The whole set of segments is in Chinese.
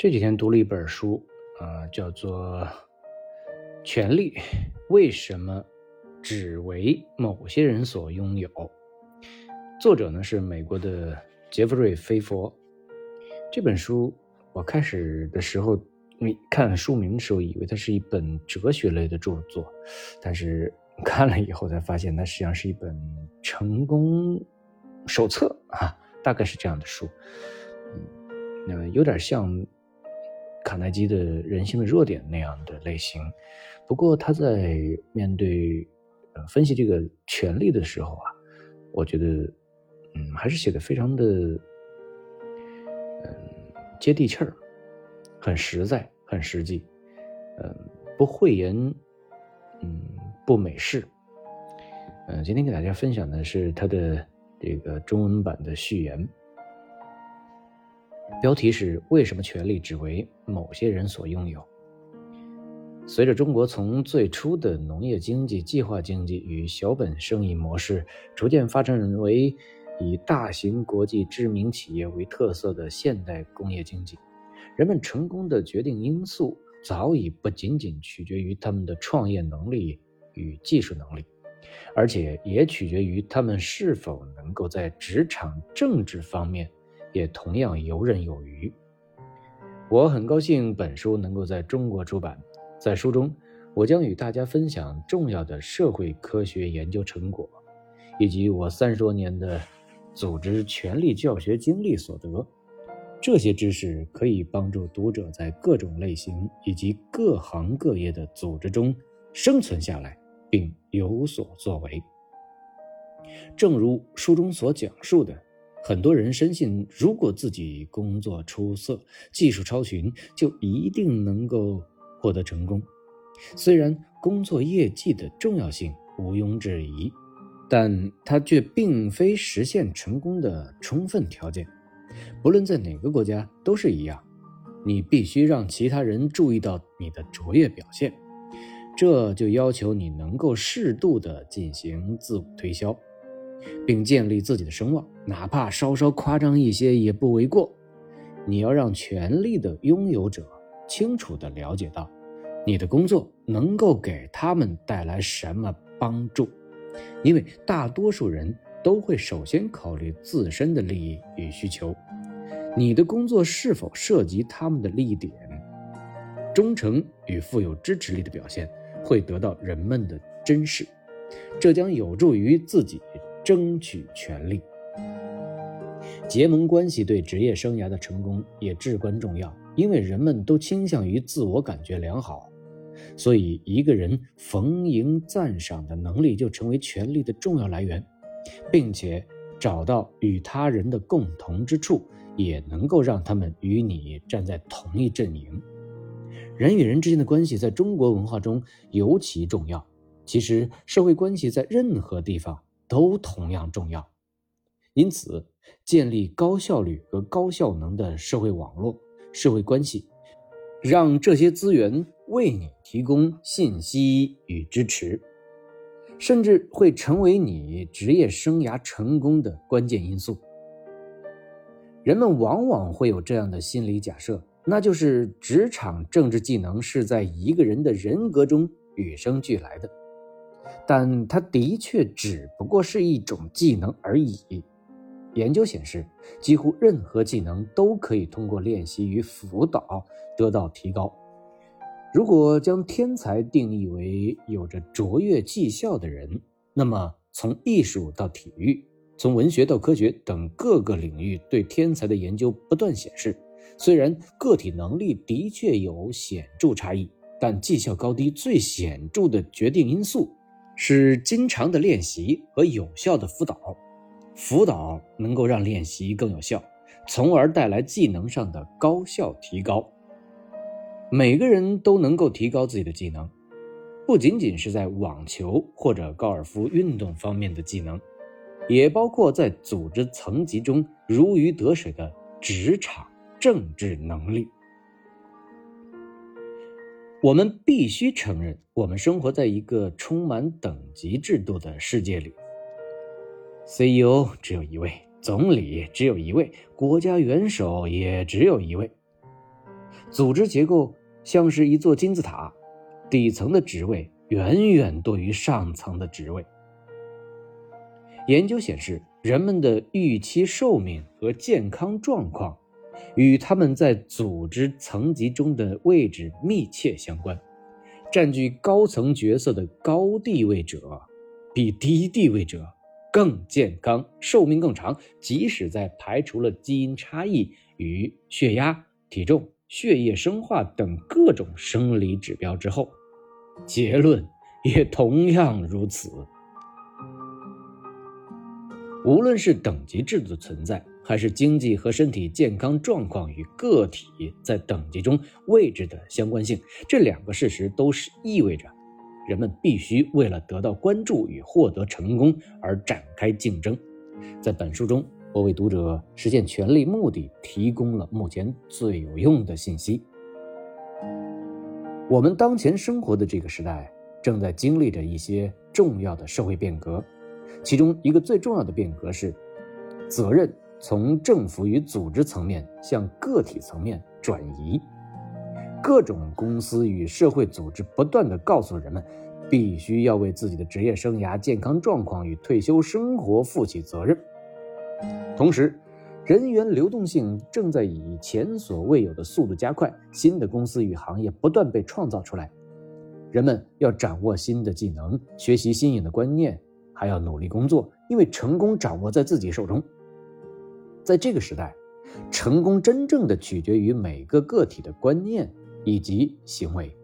这几天读了一本书，叫做《权力为什么只为某些人所拥有》，作者呢是美国的杰弗瑞·菲佛。这本书我开始的时候看书名的时候以为它是一本哲学类的著作，但是看了以后才发现它实际上是一本成功手册啊，大概是这样的书。有点像卡耐基的《人性的弱点》那样的类型。不过他在面对分析这个权力的时候啊，我觉得还是写得非常的接地气儿，很实在，很实际，不讳言，不美式。今天给大家分享的是他的这个中文版的序言，标题是为什么权力只为某些人所拥有。随着中国从最初的农业经济、计划经济与小本生意模式逐渐发展为以大型国际知名企业为特色的现代工业经济，人们成功的决定因素早已不仅仅取决于他们的创业能力与技术能力，而且也取决于他们是否能够在职场政治方面也同样游刃有余。我很高兴本书能够在中国出版，在书中我将与大家分享重要的社会科学研究成果，以及我30多年的组织权力教学经历所得。这些知识可以帮助读者在各种类型以及各行各业的组织中生存下来，并有所作为。正如书中所讲述的，很多人深信如果自己工作出色、技术超群，就一定能够获得成功。虽然工作业绩的重要性毋庸置疑，但它却并非实现成功的充分条件。不论在哪个国家都是一样，你必须让其他人注意到你的卓越表现，这就要求你能够适度地进行自我推销，并建立自己的声望，哪怕稍稍夸张一些也不为过。你要让权力的拥有者清楚地了解到，你的工作能够给他们带来什么帮助，因为大多数人都会首先考虑自身的利益与需求。你的工作是否涉及他们的利益点？忠诚与富有支持力的表现会得到人们的珍视，这将有助于自己争取权利。结盟关系对职业生涯的成功也至关重要，因为人们都倾向于自我感觉良好，所以一个人逢迎赞赏的能力就成为权力的重要来源，并且找到与他人的共同之处，也能够让他们与你站在同一阵营。人与人之间的关系在中国文化中尤其重要，其实社会关系在任何地方都同样重要。因此，建立高效率和高效能的社会网络、社会关系，让这些资源为你提供信息与支持，甚至会成为你职业生涯成功的关键因素。人们往往会有这样的心理假设，那就是职场政治技能是在一个人的人格中与生俱来的，但它的确只不过是一种技能而已。研究显示，几乎任何技能都可以通过练习与辅导得到提高。如果将天才定义为有着卓越绩效的人，那么从艺术到体育，从文学到科学等各个领域对天才的研究不断显示，虽然个体能力的确有显著差异，但绩效高低最显著的决定因素是经常的练习和有效的辅导。辅导能够让练习更有效，从而带来技能上的高效提高。每个人都能够提高自己的技能，不仅仅是在网球或者高尔夫运动方面的技能，也包括在组织层级中如鱼得水的职场政治能力。我们必须承认，我们生活在一个充满等级制度的世界里。CEO 只有一位，总理只有一位，国家元首也只有一位。组织结构像是一座金字塔，底层的职位远远多于上层的职位。研究显示，人们的预期寿命和健康状况与他们在组织层级中的位置密切相关。占据高层角色的高地位者比低地位者更健康，寿命更长，即使在排除了基因差异与血压、体重、血液生化等各种生理指标之后，结论也同样如此。无论是等级制度的存在，还是经济和身体健康状况与个体在等级中位置的相关性，这两个事实都是意味着人们必须为了得到关注与获得成功而展开竞争。在本书中，我为读者实现权力目的提供了目前最有用的信息。我们当前生活的这个时代正在经历着一些重要的社会变革，其中一个最重要的变革是责任从政府与组织层面向个体层面转移。各种公司与社会组织不断地告诉人们，必须要为自己的职业生涯、健康状况与退休生活负起责任。同时，人员流动性正在以前所未有的速度加快，新的公司与行业不断被创造出来。人们要掌握新的技能，学习新颖的观念，还要努力工作，因为成功掌握在自己手中。在这个时代，成功真正的取决于每个个体的观念以及行为，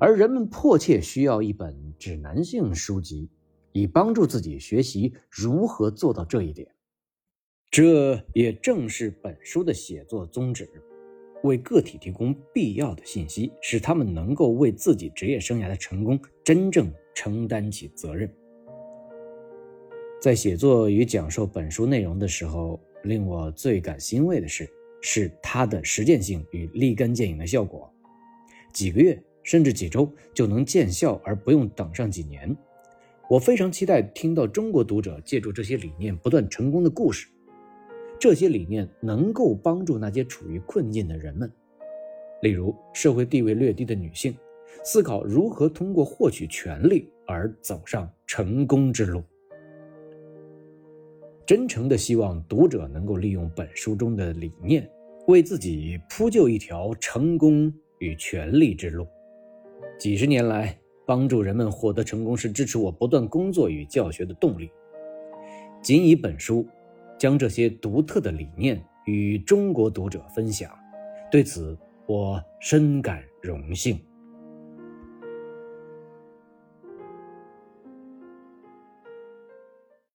而人们迫切需要一本指南性书籍，以帮助自己学习如何做到这一点。这也正是本书的写作宗旨，为个体提供必要的信息，使他们能够为自己职业生涯的成功真正承担起责任。在写作与讲授本书内容的时候，令我最感欣慰的是它的实践性与立竿见影的效果，几个月甚至几周就能见效，而不用等上几年。我非常期待听到中国读者借助这些理念不断成功的故事，这些理念能够帮助那些处于困境的人们，例如社会地位略低的女性，思考如何通过获取权利而走上成功之路。真诚地希望读者能够利用本书中的理念，为自己铺就一条成功与权力之路。几十年来，帮助人们获得成功是支持我不断工作与教学的动力。仅以本书将这些独特的理念与中国读者分享，对此我深感荣幸。